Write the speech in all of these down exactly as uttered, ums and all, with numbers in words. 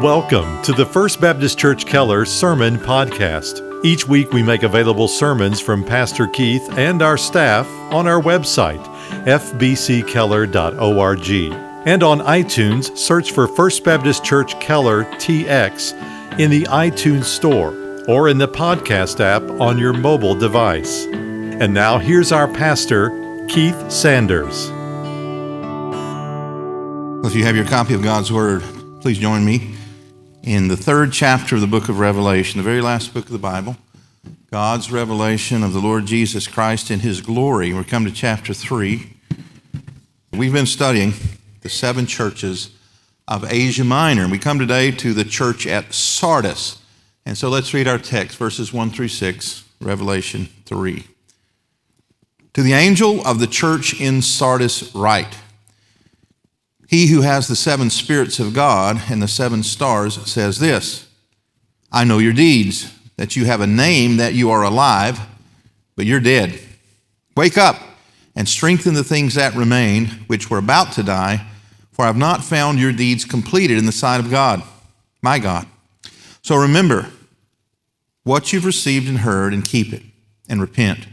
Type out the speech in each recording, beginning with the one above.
Welcome to the First Baptist Church Keller Sermon Podcast. Each week we make available sermons from Pastor Keith and our staff on our website, f b c keller dot org, and on iTunes, search for First Baptist Church Keller T X in the iTunes Store or in the podcast app on your mobile device. And now here's our pastor, Keith Sanders. If you have your copy of God's Word, please join me in the third chapter of the book of Revelation, the very last book of the Bible, God's revelation of the Lord Jesus Christ in His glory. We're coming to chapter three. We've been studying the seven churches of Asia Minor, and we come today to the church at Sardis. And so let's read our text, verses one through six, Revelation three. To the angel of the church in Sardis write, He who has the seven spirits of God and the seven stars says this, I know your deeds, that you have a name that you are alive, but you're dead. Wake up and strengthen the things that remain, which were about to die, for I have not found your deeds completed in the sight of God, my God. So remember what you've received and heard and keep it and repent.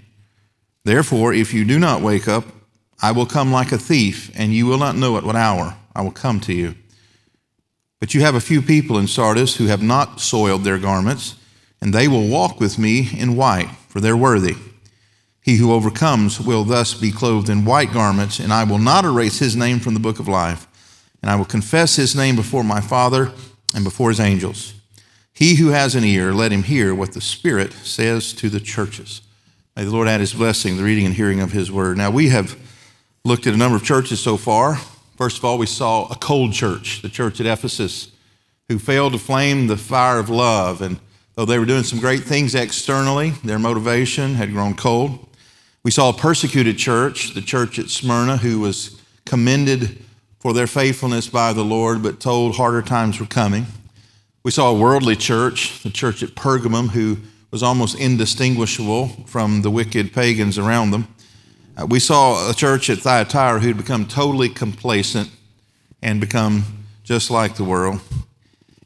Therefore, if you do not wake up, I will come like a thief, and you will not know at what hour I will come to you. But you have a few people in Sardis who have not soiled their garments, and they will walk with me in white, for they're worthy. He who overcomes will thus be clothed in white garments, and I will not erase his name from the book of life, and I will confess his name before my Father and before his angels. He who has an ear, let him hear what the Spirit says to the churches. May the Lord add his blessing, the reading and hearing of his word. Now we have looked at a number of churches so far. First of all, we saw a cold church, the church at Ephesus, who failed to flame the fire of love. And though they were doing some great things externally, their motivation had grown cold. We saw a persecuted church, the church at Smyrna, who was commended for their faithfulness by the Lord, but told harder times were coming. We saw a worldly church, the church at Pergamum, who was almost indistinguishable from the wicked pagans around them. We saw a church at Thyatira who had become totally complacent and become just like the world.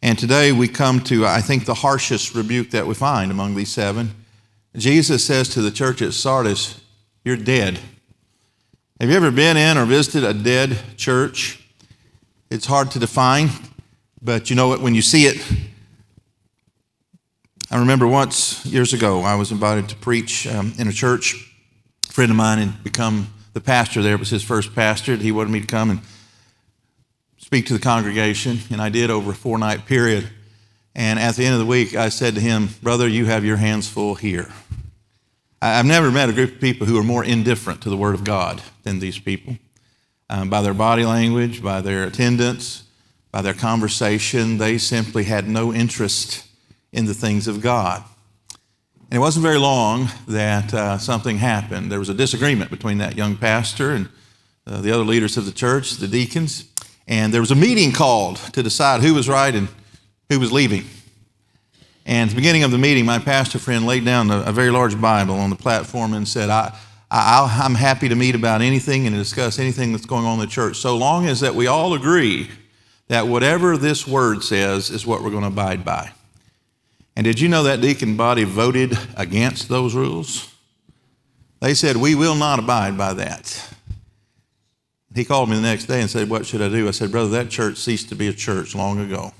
And today we come to, I think, the harshest rebuke that we find among these seven. Jesus says to the church at Sardis, you're dead. Have you ever been in or visited a dead church? It's hard to define, but you know it when you see it. I remember once, years ago, I was invited to preach um, in a church. A friend of mine had become the pastor there. It was his first pastorate. He wanted me to come and speak to the congregation, and I did over a four-night period. And at the end of the week, I said to him, brother, you have your hands full here. I've never met a group of people who are more indifferent to the Word of God than these people, um, by their body language, by their attendance, by their conversation. They simply had no interest in the things of God. And it wasn't very long that uh, something happened. There was a disagreement between that young pastor and uh, the other leaders of the church, the deacons, and there was a meeting called to decide who was right and who was leaving. And at the beginning of the meeting, my pastor friend laid down a, a very large Bible on the platform and said, I, I, I'm happy to meet about anything and discuss anything that's going on in the church, so long as that we all agree that whatever this word says is what we're going to abide by. And did you know that deacon body voted against those rules? They said, we will not abide by that. He called me the next day and said, what should I do? I said, brother, that church ceased to be a church long ago.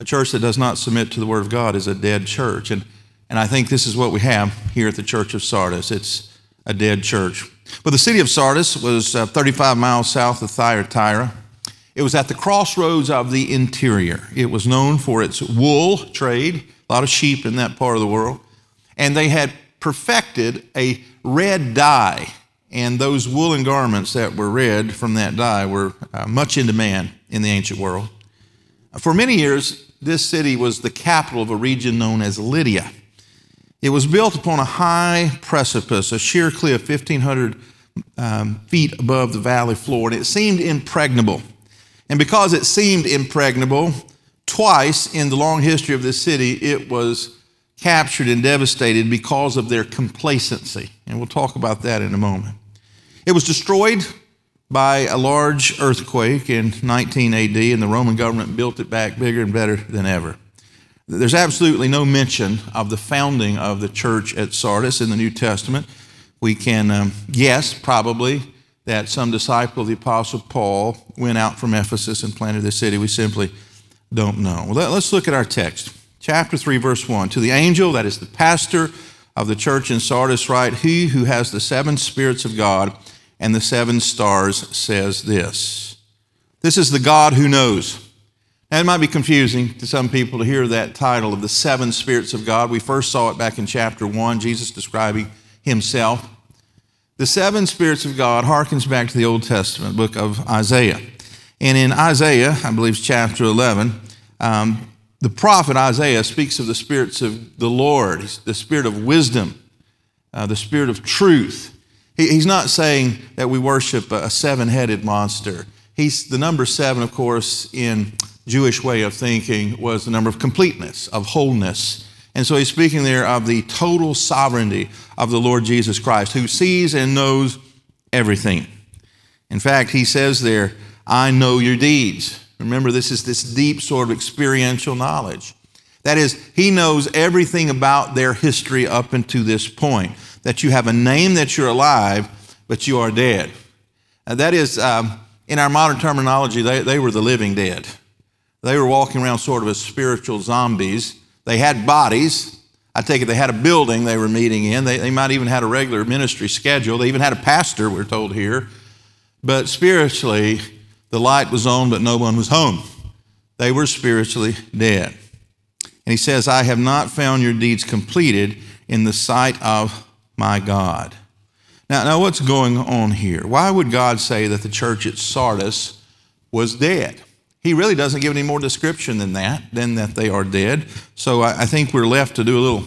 A church that does not submit to the Word of God is a dead church. And, and I think this is what we have here at the church of Sardis. It's a dead church. But the city of Sardis was uh, thirty-five miles south of Thyatira. It was at the crossroads of the interior. It was known for its wool trade. A lot of sheep in that part of the world. And they had perfected a red dye, and those woolen garments that were red from that dye were uh, much in demand in the ancient world. For many years, this city was the capital of a region known as Lydia. It was built upon a high precipice, a sheer cliff fifteen hundred um, feet above the valley floor, and it seemed impregnable. And because it seemed impregnable, twice in the long history of this city, it was captured and devastated because of their complacency. And we'll talk about that in a moment. It was destroyed by a large earthquake in nineteen A D, and the Roman government built it back bigger and better than ever. There's absolutely no mention of the founding of the church at Sardis in the New Testament. We can um, guess probably that some disciple of the Apostle Paul went out from Ephesus and planted the city. We simply don't know. Well, let's look at our text. Chapter three, verse one. To the angel, that is the pastor of the church in Sardis, write, he who has the seven spirits of God and the seven stars says this. This is the God who knows. Now, it might be confusing to some people to hear that title of the seven spirits of God. We first saw it back in chapter one, Jesus describing himself. The seven spirits of God harkens back to the Old Testament book of Isaiah. And in Isaiah, I believe it's chapter eleven, um, the prophet Isaiah speaks of the spirits of the Lord, the spirit of wisdom, uh, the spirit of truth. He, he's not saying that we worship a seven-headed monster. He's the number seven, of course, in Jewish way of thinking was the number of completeness, of wholeness. And so he's speaking there of the total sovereignty of the Lord Jesus Christ, who sees and knows everything. In fact, he says there, I know your deeds. Remember, this is this deep sort of experiential knowledge. That is, he knows everything about their history up until this point, that you have a name that you're alive, but you are dead. Now, that is, um, in our modern terminology, they, they were the living dead. They were walking around sort of as spiritual zombies. They had bodies. I take it they had a building they were meeting in. They, they might even had a regular ministry schedule. They even had a pastor, we're told here. But spiritually, the light was on, but no one was home. They were spiritually dead. And he says, I have not found your deeds completed in the sight of my God. Now, now what's going on here? Why would God say that the church at Sardis was dead? He really doesn't give any more description than that, than that they are dead. So I, I think we're left to do a little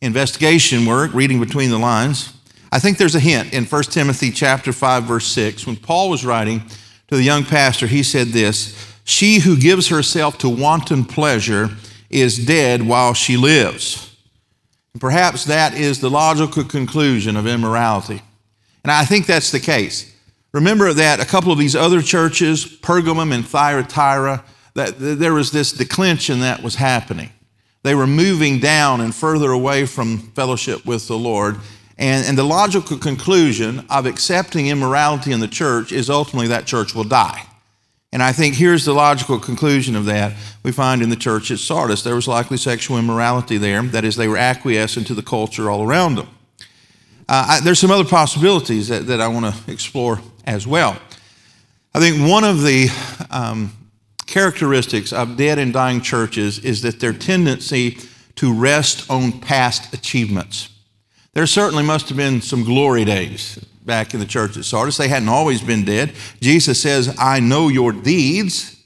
investigation work, reading between the lines. I think there's a hint in First Timothy chapter five, verse six. When Paul was writing to the young pastor, he said this, she who gives herself to wanton pleasure is dead while she lives. And perhaps that is the logical conclusion of immorality. And I think that's the case. Remember that a couple of these other churches, Pergamum and Thyatira, that there was this declension that was happening. They were moving down and further away from fellowship with the Lord. And, and the logical conclusion of accepting immorality in the church is ultimately that church will die. And I think here's the logical conclusion of that we find in the church at Sardis. There was likely sexual immorality there. That is, they were acquiescent to the culture all around them. Uh, I, there's some other possibilities that, that I want to explore as well. I think one of the um, characteristics of dead and dying churches is that their tendency to rest on past achievements. There certainly must have been some glory days back in the church at Sardis. They hadn't always been dead. Jesus says, I know your deeds.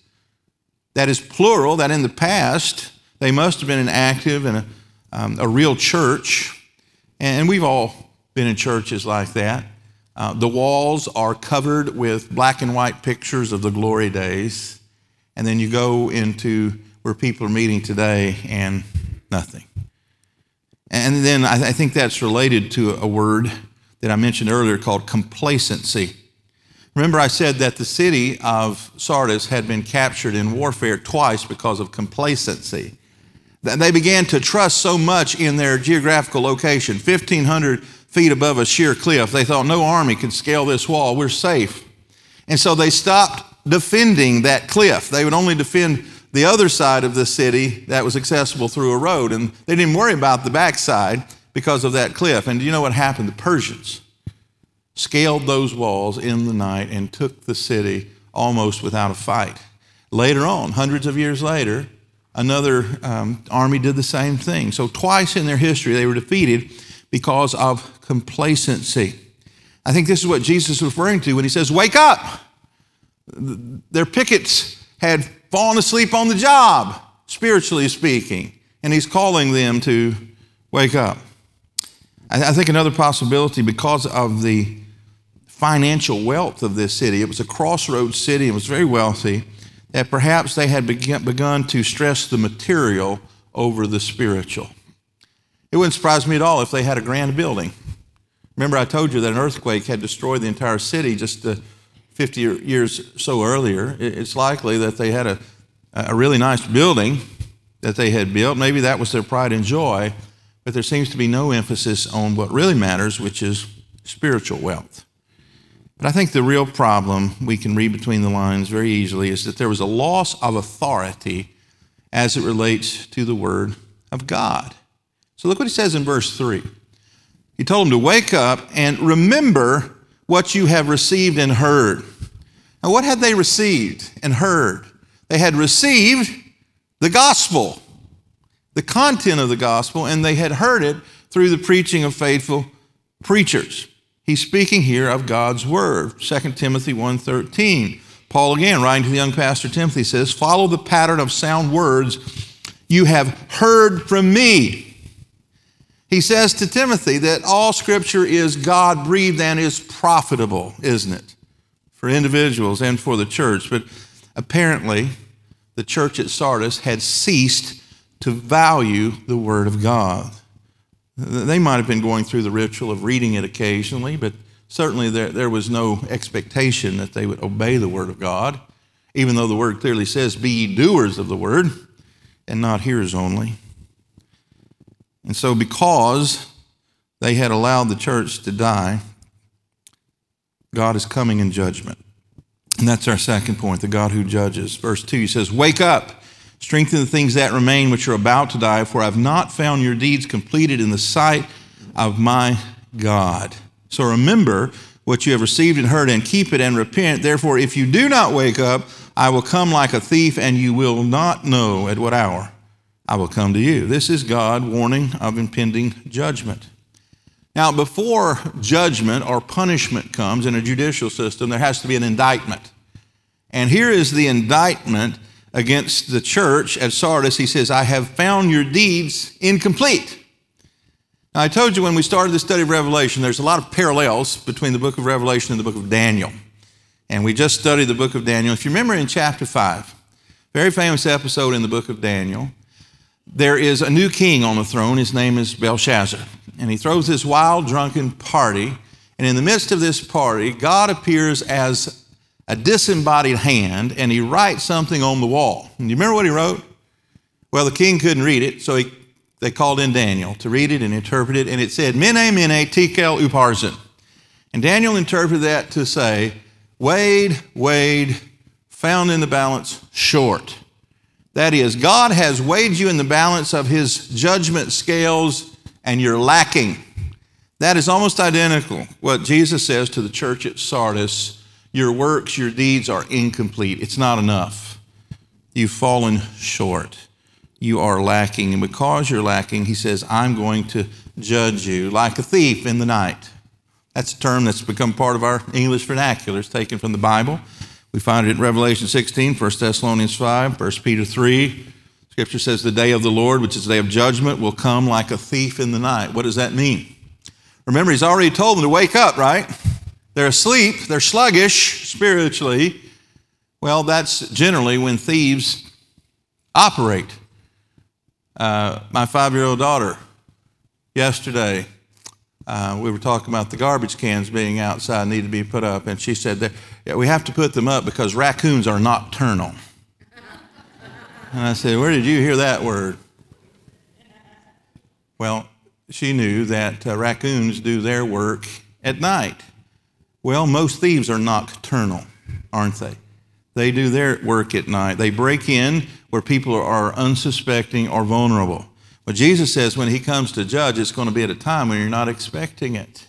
That is plural, that in the past, they must have been an active and a, um, a real church. And we've all been in churches like that. Uh, the walls are covered with black and white pictures of the glory days. And then you go into where people are meeting today and nothing. And then I, th- I think that's related to a word that I mentioned earlier called complacency. Remember I said that the city of Sardis had been captured in warfare twice because of complacency. They began to trust so much in their geographical location. fifteen hundred feet above a sheer cliff, they thought no army could scale this wall. We're safe. And so they stopped defending that cliff. They would only defend the other side of the city that was accessible through a road. And they didn't worry about the backside because of that cliff. And do you know what happened? The Persians scaled those walls in the night and took the city almost without a fight. Later on, hundreds of years later, another um, army did the same thing. So twice in their history, they were defeated because of complacency. I think this is what Jesus is referring to when he says, wake up. Their pickets had fallen asleep on the job, spiritually speaking, and he's calling them to wake up. I, th- I think another possibility, because of the financial wealth of this city, it was a crossroads city, it was very wealthy, that perhaps they had begun to stress the material over the spiritual. It wouldn't surprise me at all if they had a grand building. Remember, I told you that an earthquake had destroyed the entire city just a fifty years so earlier, it's likely that they had a, a really nice building that they had built. Maybe that was their pride and joy, but there seems to be no emphasis on what really matters, which is spiritual wealth. But I think the real problem, we can read between the lines very easily, is that there was a loss of authority as it relates to the word of God. So look what he says in verse three. He told them to wake up and remember what you have received and heard. Now, what had they received and heard? They had received the gospel, the content of the gospel, and they had heard it through the preaching of faithful preachers. He's speaking here of God's word. Second Timothy one thirteen. Paul, again, writing to the young pastor Timothy, says, follow the pattern of sound words you have heard from me. He says to Timothy that all Scripture is God-breathed and is profitable, isn't it? For individuals and for the church. But apparently, the church at Sardis had ceased to value the Word of God. They might have been going through the ritual of reading it occasionally, but certainly there, there was no expectation that they would obey the Word of God, even though the Word clearly says, be ye doers of the Word, and not hearers only. And so because they had allowed the church to die, God is coming in judgment. And that's our second point, the God who judges. Verse two, he says, wake up, strengthen the things that remain which are about to die, for I have not found your deeds completed in the sight of my God. So remember what you have received and heard, and keep it and repent. Therefore, if you do not wake up, I will come like a thief, and you will not know at what hour I will come to you. This is God warning of impending judgment. Now, before judgment or punishment comes in a judicial system, there has to be an indictment. And here is the indictment against the church at Sardis. He says, I have found your deeds incomplete. Now, I told you when we started the study of Revelation, there's a lot of parallels between the book of Revelation and the book of Daniel. And we just studied the book of Daniel. If you remember in chapter five, very famous episode in the book of Daniel, there is a new king on the throne. His name is Belshazzar. And he throws this wild, drunken party. And in the midst of this party, God appears as a disembodied hand, and he writes something on the wall. And you remember what he wrote? Well, the king couldn't read it, so he, they called in Daniel to read it and interpret it. And it said, Mene, Mene, Tekel, Upharsin. And Daniel interpreted that to say, weighed, weighed, found in the balance, short. That is, God has weighed you in the balance of his judgment scales and you're lacking. That is almost identical what Jesus says to the church at Sardis. Your works, your deeds are incomplete. It's not enough. You've fallen short. You are lacking. And because you're lacking, he says, I'm going to judge you like a thief in the night. That's a term that's become part of our English vernacular. It's taken from the Bible. We find it in Revelation sixteen, First Thessalonians five, First Peter three. Scripture says the day of the Lord, which is the day of judgment, will come like a thief in the night. What does that mean? Remember, he's already told them to wake up, right? They're asleep. They're sluggish spiritually. Well, that's generally when thieves operate. Uh, my five-year-old daughter, yesterday, Uh, we were talking about the garbage cans being outside need to be put up. And she said, that, yeah, we have to put them up because raccoons are nocturnal. And I said, where did you hear that word? Well, she knew that uh, raccoons do their work at night. Well, most thieves are nocturnal, aren't they? They do their work at night. They break in where people are unsuspecting or vulnerable. But Jesus says when he comes to judge, it's going to be at a time when you're not expecting it.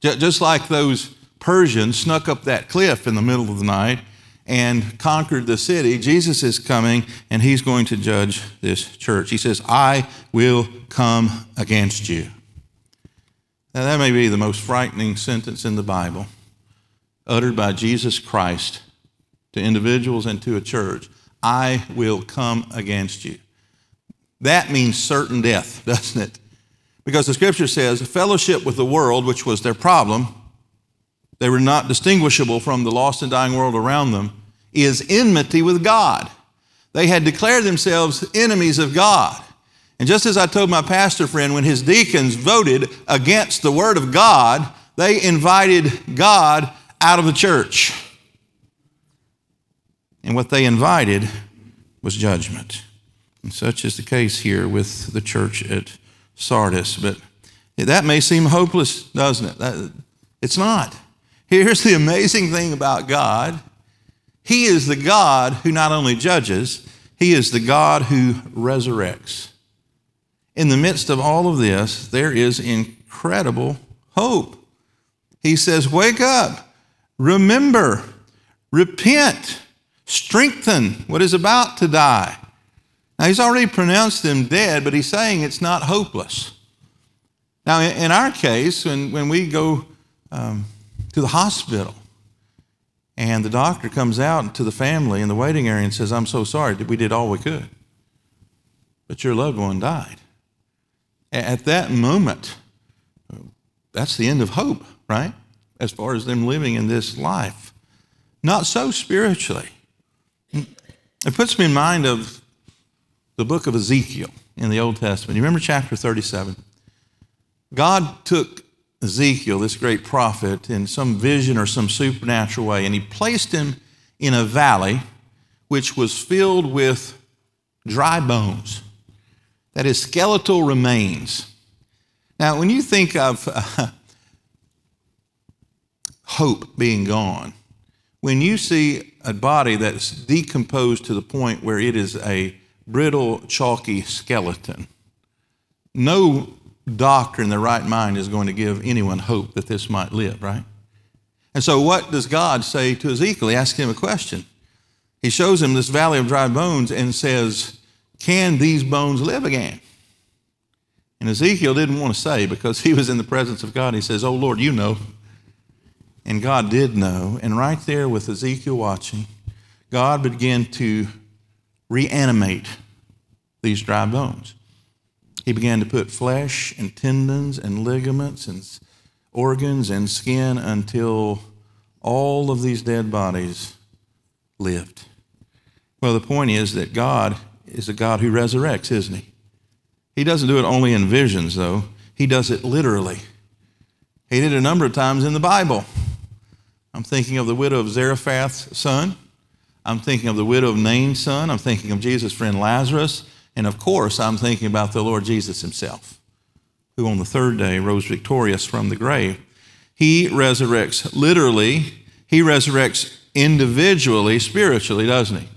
Just like those Persians snuck up that cliff in the middle of the night and conquered the city, Jesus is coming and he's going to judge this church. He says, I will come against you. Now that may be the most frightening sentence in the Bible, uttered by Jesus Christ to individuals and to a church. I will come against you. That means certain death, doesn't it? Because the Scripture says, fellowship with the world, which was their problem, they were not distinguishable from the lost and dying world around them, is enmity with God. They had declared themselves enemies of God. And just as I told my pastor friend, when his deacons voted against the Word of God, they invited God out of the church. And what they invited was judgment. And such is the case here with the church at Sardis. But that may seem hopeless, doesn't it? That, it's not. Here's the amazing thing about God. He is the God who not only judges, he is the God who resurrects. In the midst of all of this, there is incredible hope. He says, wake up, remember, repent, strengthen what is about to die. Now, he's already pronounced them dead, but he's saying it's not hopeless. Now, in our case, when, when we go um, to the hospital and the doctor comes out to the family in the waiting area and says, I'm so sorry, we did all we could, but your loved one died. At that moment, that's the end of hope, right? As far as them living in this life. Not so spiritually. It puts me in mind of the book of Ezekiel in the Old Testament. You remember chapter thirty-seven? God took Ezekiel, this great prophet, in some vision or some supernatural way, and he placed him in a valley which was filled with dry bones. That is skeletal remains. Now, when you think of uh, hope being gone, when you see a body that's decomposed to the point where it is a brittle, chalky skeleton, no doctor in their right mind is going to give anyone hope that this might live, right? And so what does God say to Ezekiel? He asks him a question. He shows him this valley of dry bones and says, can these bones live again? And Ezekiel didn't want to say because he was in the presence of God. He says, oh, Lord, you know. And God did know. And right there with Ezekiel watching, God began to reanimate these dry bones. He began to put flesh and tendons and ligaments and organs and skin until all of these dead bodies lived. Well, the point is that God is a God who resurrects, isn't he? He doesn't do it only in visions, though. He does it literally. He did it a number of times in the Bible. I'm thinking of the widow of Zarephath's son. I'm thinking of the widow of Nain's son. I'm thinking of Jesus' friend Lazarus. And of course, I'm thinking about the Lord Jesus himself, who on the third day rose victorious from the grave. He resurrects literally. He resurrects individually, spiritually, doesn't he?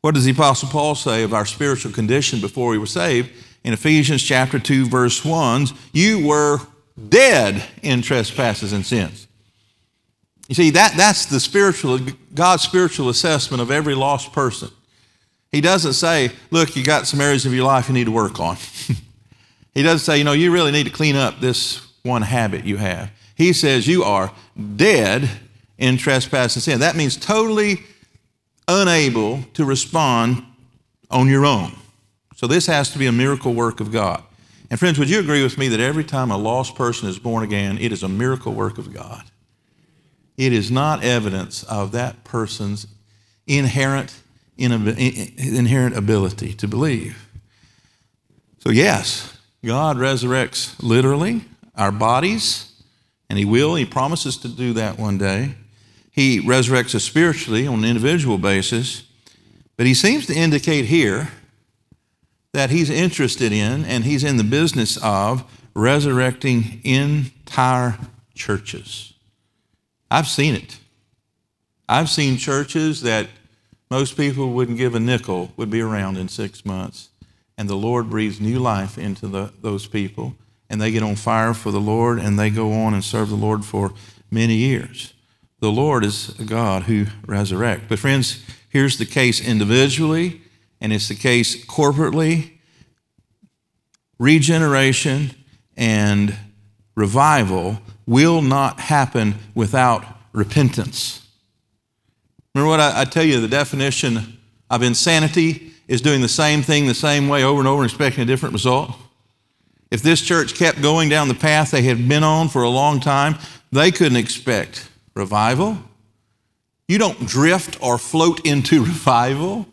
What does the Apostle Paul say of our spiritual condition before we were saved? In Ephesians chapter two, verse one, you were dead in trespasses and sins. You see, that, that's the spiritual, God's spiritual assessment of every lost person. He doesn't say, look, you got some areas of your life you need to work on. He doesn't say, you know, you really need to clean up this one habit you have. He says you are dead in trespass and sin. That means totally unable to respond on your own. So this has to be a miracle work of God. And friends, would you agree with me that every time a lost person is born again, it is a miracle work of God? It is not evidence of that person's inherent inherent ability to believe. So yes, God resurrects literally our bodies, and he will. He promises to do that one day. He resurrects us spiritually on an individual basis, but he seems to indicate here that he's interested in and he's in the business of resurrecting entire churches. I've seen it. I've seen churches that most people wouldn't give a nickel would be around in six months, and the Lord breathes new life into the, those people, and they get on fire for the Lord, and they go on and serve the Lord for many years. The Lord is a God who resurrects. But friends, here's the case individually, and it's the case corporately. Regeneration and revival will not happen without repentance. Remember what I, I tell you, the definition of insanity is doing the same thing the same way over and over and expecting a different result. If this church kept going down the path they had been on for a long time, they couldn't expect revival. You don't drift or float into revival.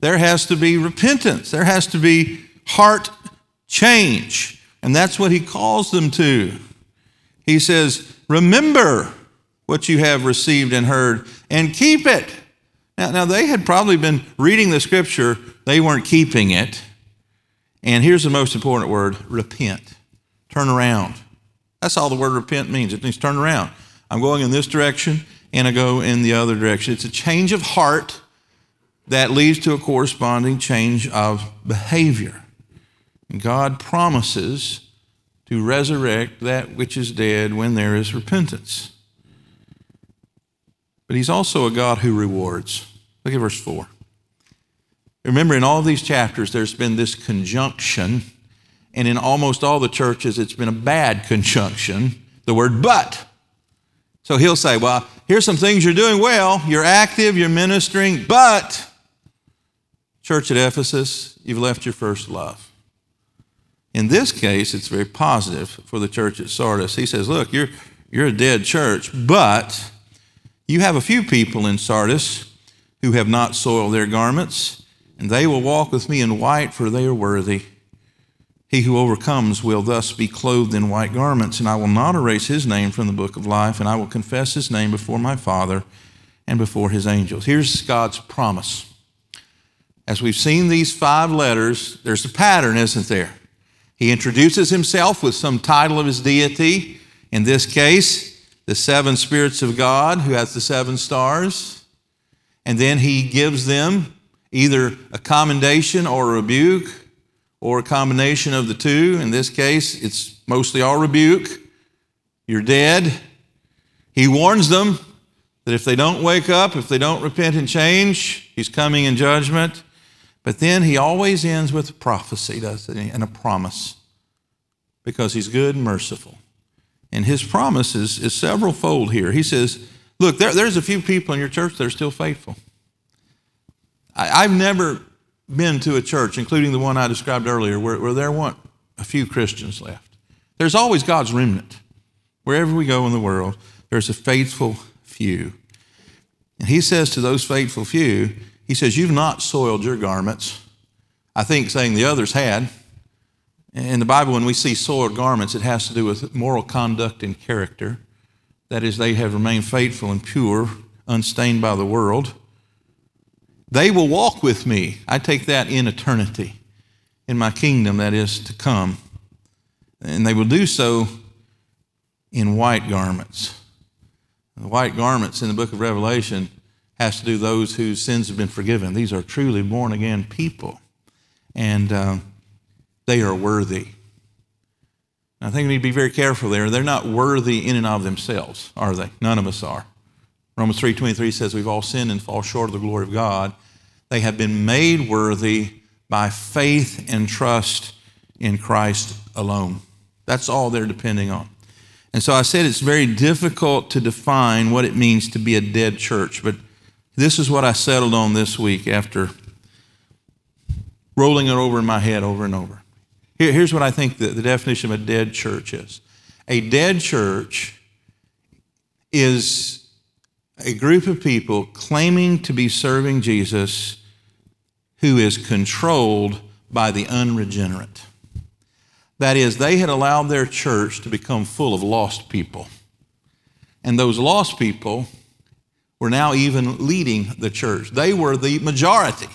There has to be repentance. There has to be heart change. And that's what he calls them to. He says, remember what you have received and heard, and keep it. Now, now they had probably been reading the scripture. They weren't keeping it. And here's the most important word, repent. Turn around. That's all the word repent means. It means turn around. I'm going in this direction and I go in the other direction. It's a change of heart that leads to a corresponding change of behavior. And God promises to resurrect that which is dead when there is repentance. But he's also a God who rewards. Look at verse four. Remember, in all these chapters, there's been this conjunction, and in almost all the churches, it's been a bad conjunction, the word but. So he'll say, well, here's some things you're doing well. You're active, you're ministering, but church at Ephesus, you've left your first love. In this case, it's very positive for the church at Sardis. He says, look, you're, you're a dead church, but you have a few people in Sardis who have not soiled their garments, and they will walk with me in white, for they are worthy. He who overcomes will thus be clothed in white garments, and I will not erase his name from the book of life, and I will confess his name before my Father and before his angels. Here's God's promise. As we've seen these five letters, there's a pattern, isn't there? He introduces himself with some title of his deity. In this case, the seven spirits of God, who has the seven stars. And then he gives them either a commendation or a rebuke, or a combination of the two. In this case, it's mostly all rebuke. You're dead. He warns them that if they don't wake up, if they don't repent and change, he's coming in judgment. But then he always ends with a prophecy, doesn't he? And a promise, because he's good and merciful. And his promise is, is several fold here. He says, look, there, there's a few people in your church that are still faithful. I, I've never been to a church, including the one I described earlier, where, where there weren't a few Christians left. There's always God's remnant. Wherever we go in the world, there's a faithful few. And he says to those faithful few, he says, you've not soiled your garments. I think saying the others had. In the Bible, when we see soiled garments, it has to do with moral conduct and character. That is, they have remained faithful and pure, unstained by the world. They will walk with me. I take that in eternity, in my kingdom that is to come. And they will do so in white garments. The white garments in the book of Revelation has to do those whose sins have been forgiven. These are truly born again people, and uh, they are worthy. And I think we need to be very careful there. They're not worthy in and of themselves, are they? None of us are. Romans three twenty-three says we've all sinned and fall short of the glory of God. They have been made worthy by faith and trust in Christ alone. That's all they're depending on. And so I said it's very difficult to define what it means to be a dead church, but this is what I settled on this week after rolling it over in my head over and over. Here, here's what I think the, the definition of a dead church is. A dead church is a group of people claiming to be serving Jesus who is controlled by the unregenerate. That is, they had allowed their church to become full of lost people. And those lost people were now even leading the church. They were the majority.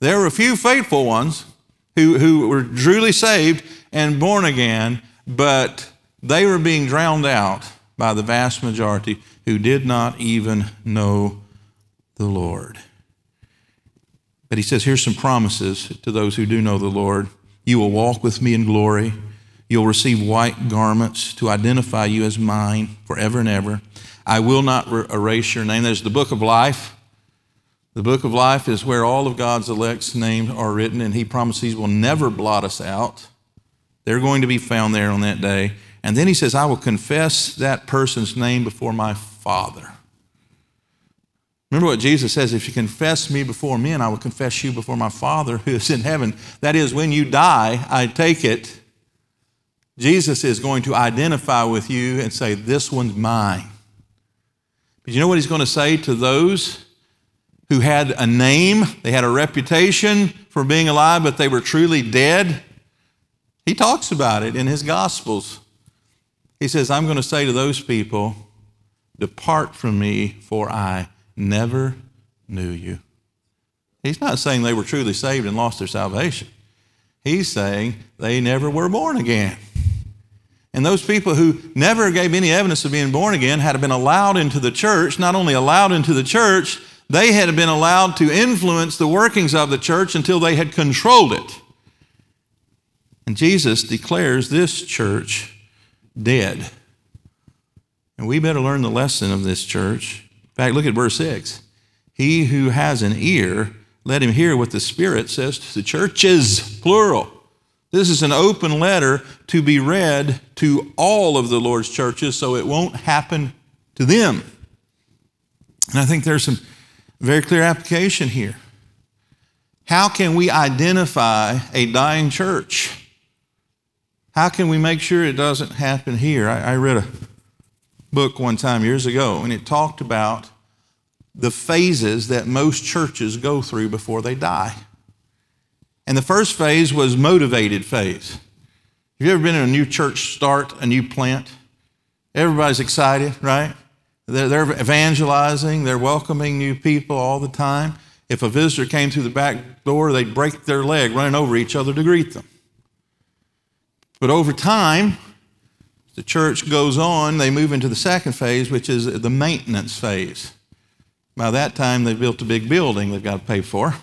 There were a few faithful ones who, who were truly saved and born again, but they were being drowned out by the vast majority who did not even know the Lord. But he says, here's some promises to those who do know the Lord. You will walk with me in glory. You'll receive white garments to identify you as mine forever and ever. I will not re- erase your name. There's the book of life. The book of life is where all of God's elect's names are written, and he promises he will never blot us out. They're going to be found there on that day. And then he says, I will confess that person's name before my Father. Remember what Jesus says, if you confess me before men, I will confess you before my Father who is in heaven. That is, when you die, I take it, Jesus is going to identify with you and say, this one's mine. But you know what he's going to say to those who had a name, they had a reputation for being alive, but they were truly dead? He talks about it in his Gospels. He says, I'm going to say to those people, depart from me, for I never knew you. He's not saying they were truly saved and lost their salvation. He's saying they never were born again. And those people who never gave any evidence of being born again had been allowed into the church. Not only allowed into the church, they had been allowed to influence the workings of the church until they had controlled it. And Jesus declares this church dead. And we better learn the lesson of this church. In fact, look at verse six. He who has an ear, let him hear what the Spirit says to the churches, plural. This is an open letter to be read to all of the Lord's churches, so it won't happen to them. And I think there's some very clear application here. How can we identify a dying church? How can we make sure it doesn't happen here? I, I read a book one time years ago, and it talked about the phases that most churches go through before they die. And the first phase was motivated phase. Have you ever been in a new church start, a new plant? Everybody's excited, right? They're, they're evangelizing. They're welcoming new people all the time. If a visitor came through the back door, they'd break their leg running over each other to greet them. But over time, the church goes on. They move into the second phase, which is the maintenance phase. By that time, they've built a big building they've got to pay for.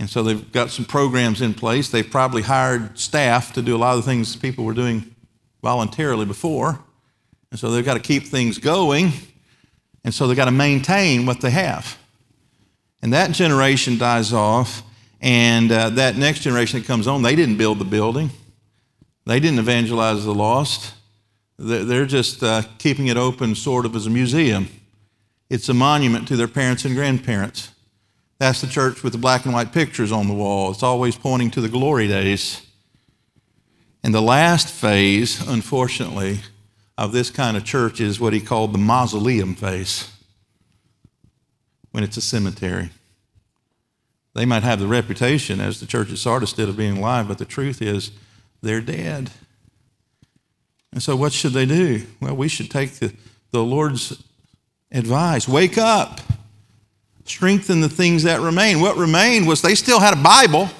And so they've got some programs in place. They've probably hired staff to do a lot of the things people were doing voluntarily before. And so they've got to keep things going. And so they've got to maintain what they have. And that generation dies off. And uh, that next generation that comes on, they didn't build the building. They didn't evangelize the lost. They're just uh, keeping it open sort of as a museum. It's a monument to their parents and grandparents. That's the church with the black and white pictures on the wall. It's always pointing to the glory days. And the last phase, unfortunately, of this kind of church is what he called the mausoleum phase, when it's a cemetery. They might have the reputation, as the church at Sardis did, of being alive, but the truth is they're dead. And so what should they do? Well, we should take the, the Lord's advice. Wake up. Strengthen the things that remain. What remained was they still had a Bible.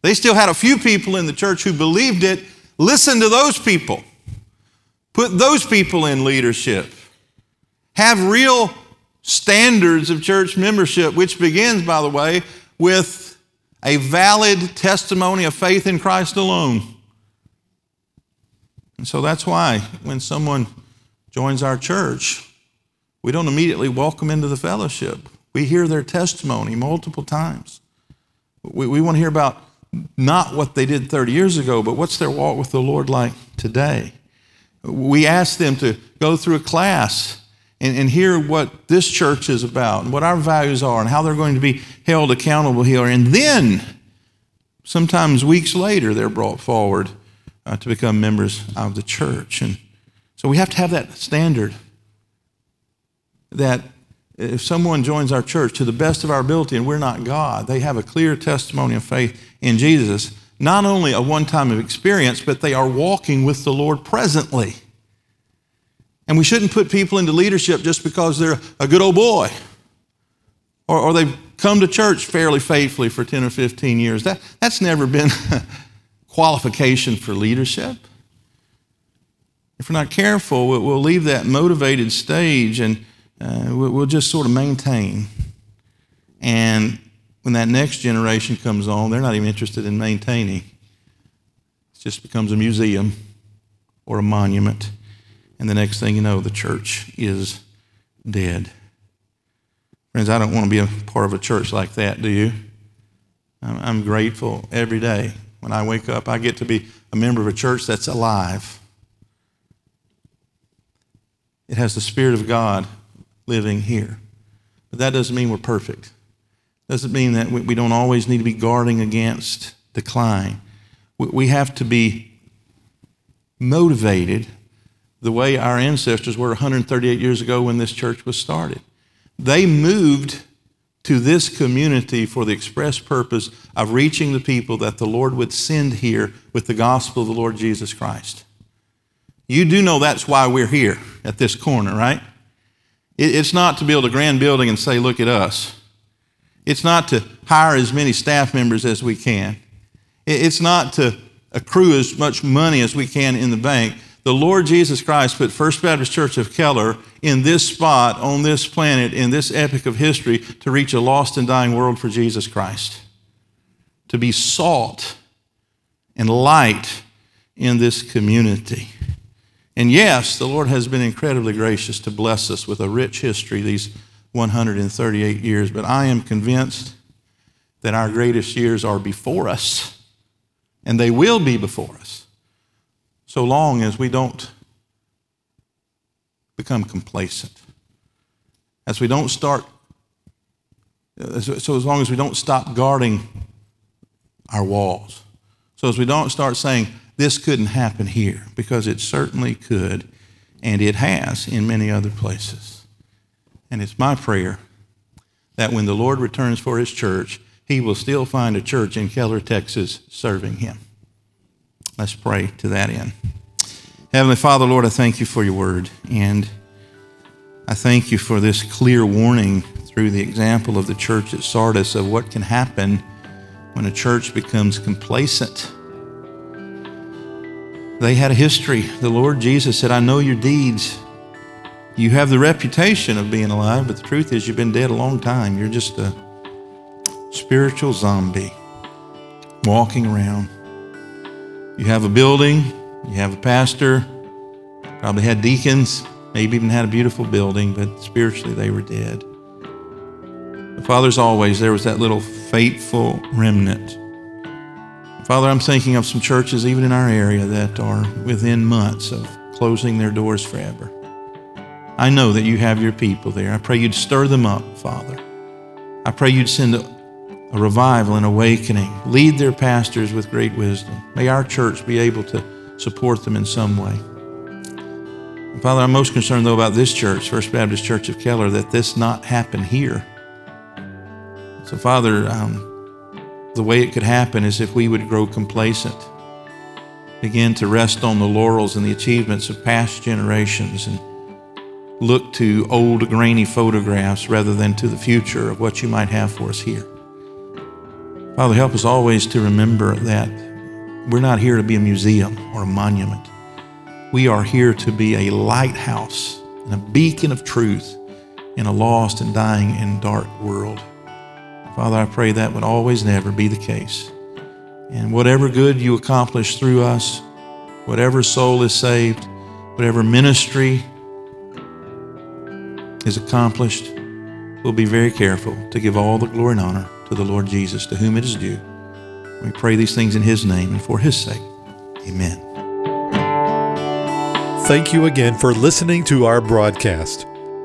They still had a few people in the church who believed it. Listen to those people. Put those people in leadership. Have real standards of church membership, which begins, by the way, with a valid testimony of faith in Christ alone. And so that's why when someone joins our church, we don't immediately welcome into the fellowship. We hear their testimony multiple times. We, we want to hear about not what they did thirty years ago, but what's their walk with the Lord like today. We ask them to go through a class and, and hear what this church is about and what our values are and how they're going to be held accountable here. And then, sometimes weeks later, they're brought forward uh, to become members of the church. And so we have to have that standard, that if someone joins our church to the best of our ability and we're not God, they have a clear testimony of faith in Jesus, not only a one-time experience, but they are walking with the Lord presently. And we shouldn't put people into leadership just because they're a good old boy or, or they've come to church fairly faithfully for ten or fifteen years. That, that's never been a qualification for leadership. If we're not careful, we'll leave that motivated stage and Uh, we'll just sort of maintain. And when that next generation comes on, they're not even interested in maintaining. It just becomes a museum or a monument. And the next thing you know, the church is dead. Friends, I don't want to be a part of a church like that, do you? I'm grateful every day. When I wake up, I get to be a member of a church that's alive. It has the Spirit of God living here. But that doesn't mean we're perfect. Doesn't mean that we, we don't always need to be guarding against decline. We, we have to be motivated the way our ancestors were one hundred thirty-eight years ago when this church was started. They moved to this community for the express purpose of reaching the people that the Lord would send here with the gospel of the Lord Jesus Christ. You do know that's why we're here at this corner, right? It's not to build a grand building and say, look at us. It's not to hire as many staff members as we can. It's not to accrue as much money as we can in the bank. The Lord Jesus Christ put First Baptist Church of Keller in this spot, on this planet, in this epoch of history to reach a lost and dying world for Jesus Christ. To be salt and light in this community. And yes, the Lord has been incredibly gracious to bless us with a rich history these one hundred thirty-eight years, but I am convinced that our greatest years are before us, and they will be before us, so long as we don't become complacent, as we don't start, so as long as we don't stop guarding our walls, so as we don't start saying, this couldn't happen here, because it certainly could, and it has in many other places. And it's my prayer that when the Lord returns for his church, he will still find a church in Keller, Texas, serving him. Let's pray to that end. Heavenly Father, Lord, I thank you for your word, and I thank you for this clear warning through the example of the church at Sardis of what can happen when a church becomes complacent. They had a history. The Lord Jesus said, I know your deeds. You have the reputation of being alive, but the truth is you've been dead a long time. You're just a spiritual zombie walking around. You have a building. You have a pastor. Probably had deacons. Maybe even had a beautiful building, but spiritually they were dead. But Father, as always, there was that little faithful remnant. Father, I'm thinking of some churches, even in our area, that are within months of closing their doors forever. I know that you have your people there. I pray you'd stir them up, Father. I pray you'd send a, a revival and awakening. Lead their pastors with great wisdom. May our church be able to support them in some way. And Father, I'm most concerned, though, about this church, First Baptist Church of Keller, that this not happen here. So, Father, um, the way it could happen is if we would grow complacent, begin to rest on the laurels and the achievements of past generations and look to old grainy photographs rather than to the future of what you might have for us here. Father, help us always to remember that we're not here to be a museum or a monument. We are here to be a lighthouse and a beacon of truth in a lost and dying and dark world. Father, I pray that would always never be the case. And whatever good you accomplish through us, whatever soul is saved, whatever ministry is accomplished, we'll be very careful to give all the glory and honor to the Lord Jesus, to whom it is due. We pray these things in his name and for his sake. Amen. Thank you again for listening to our broadcast.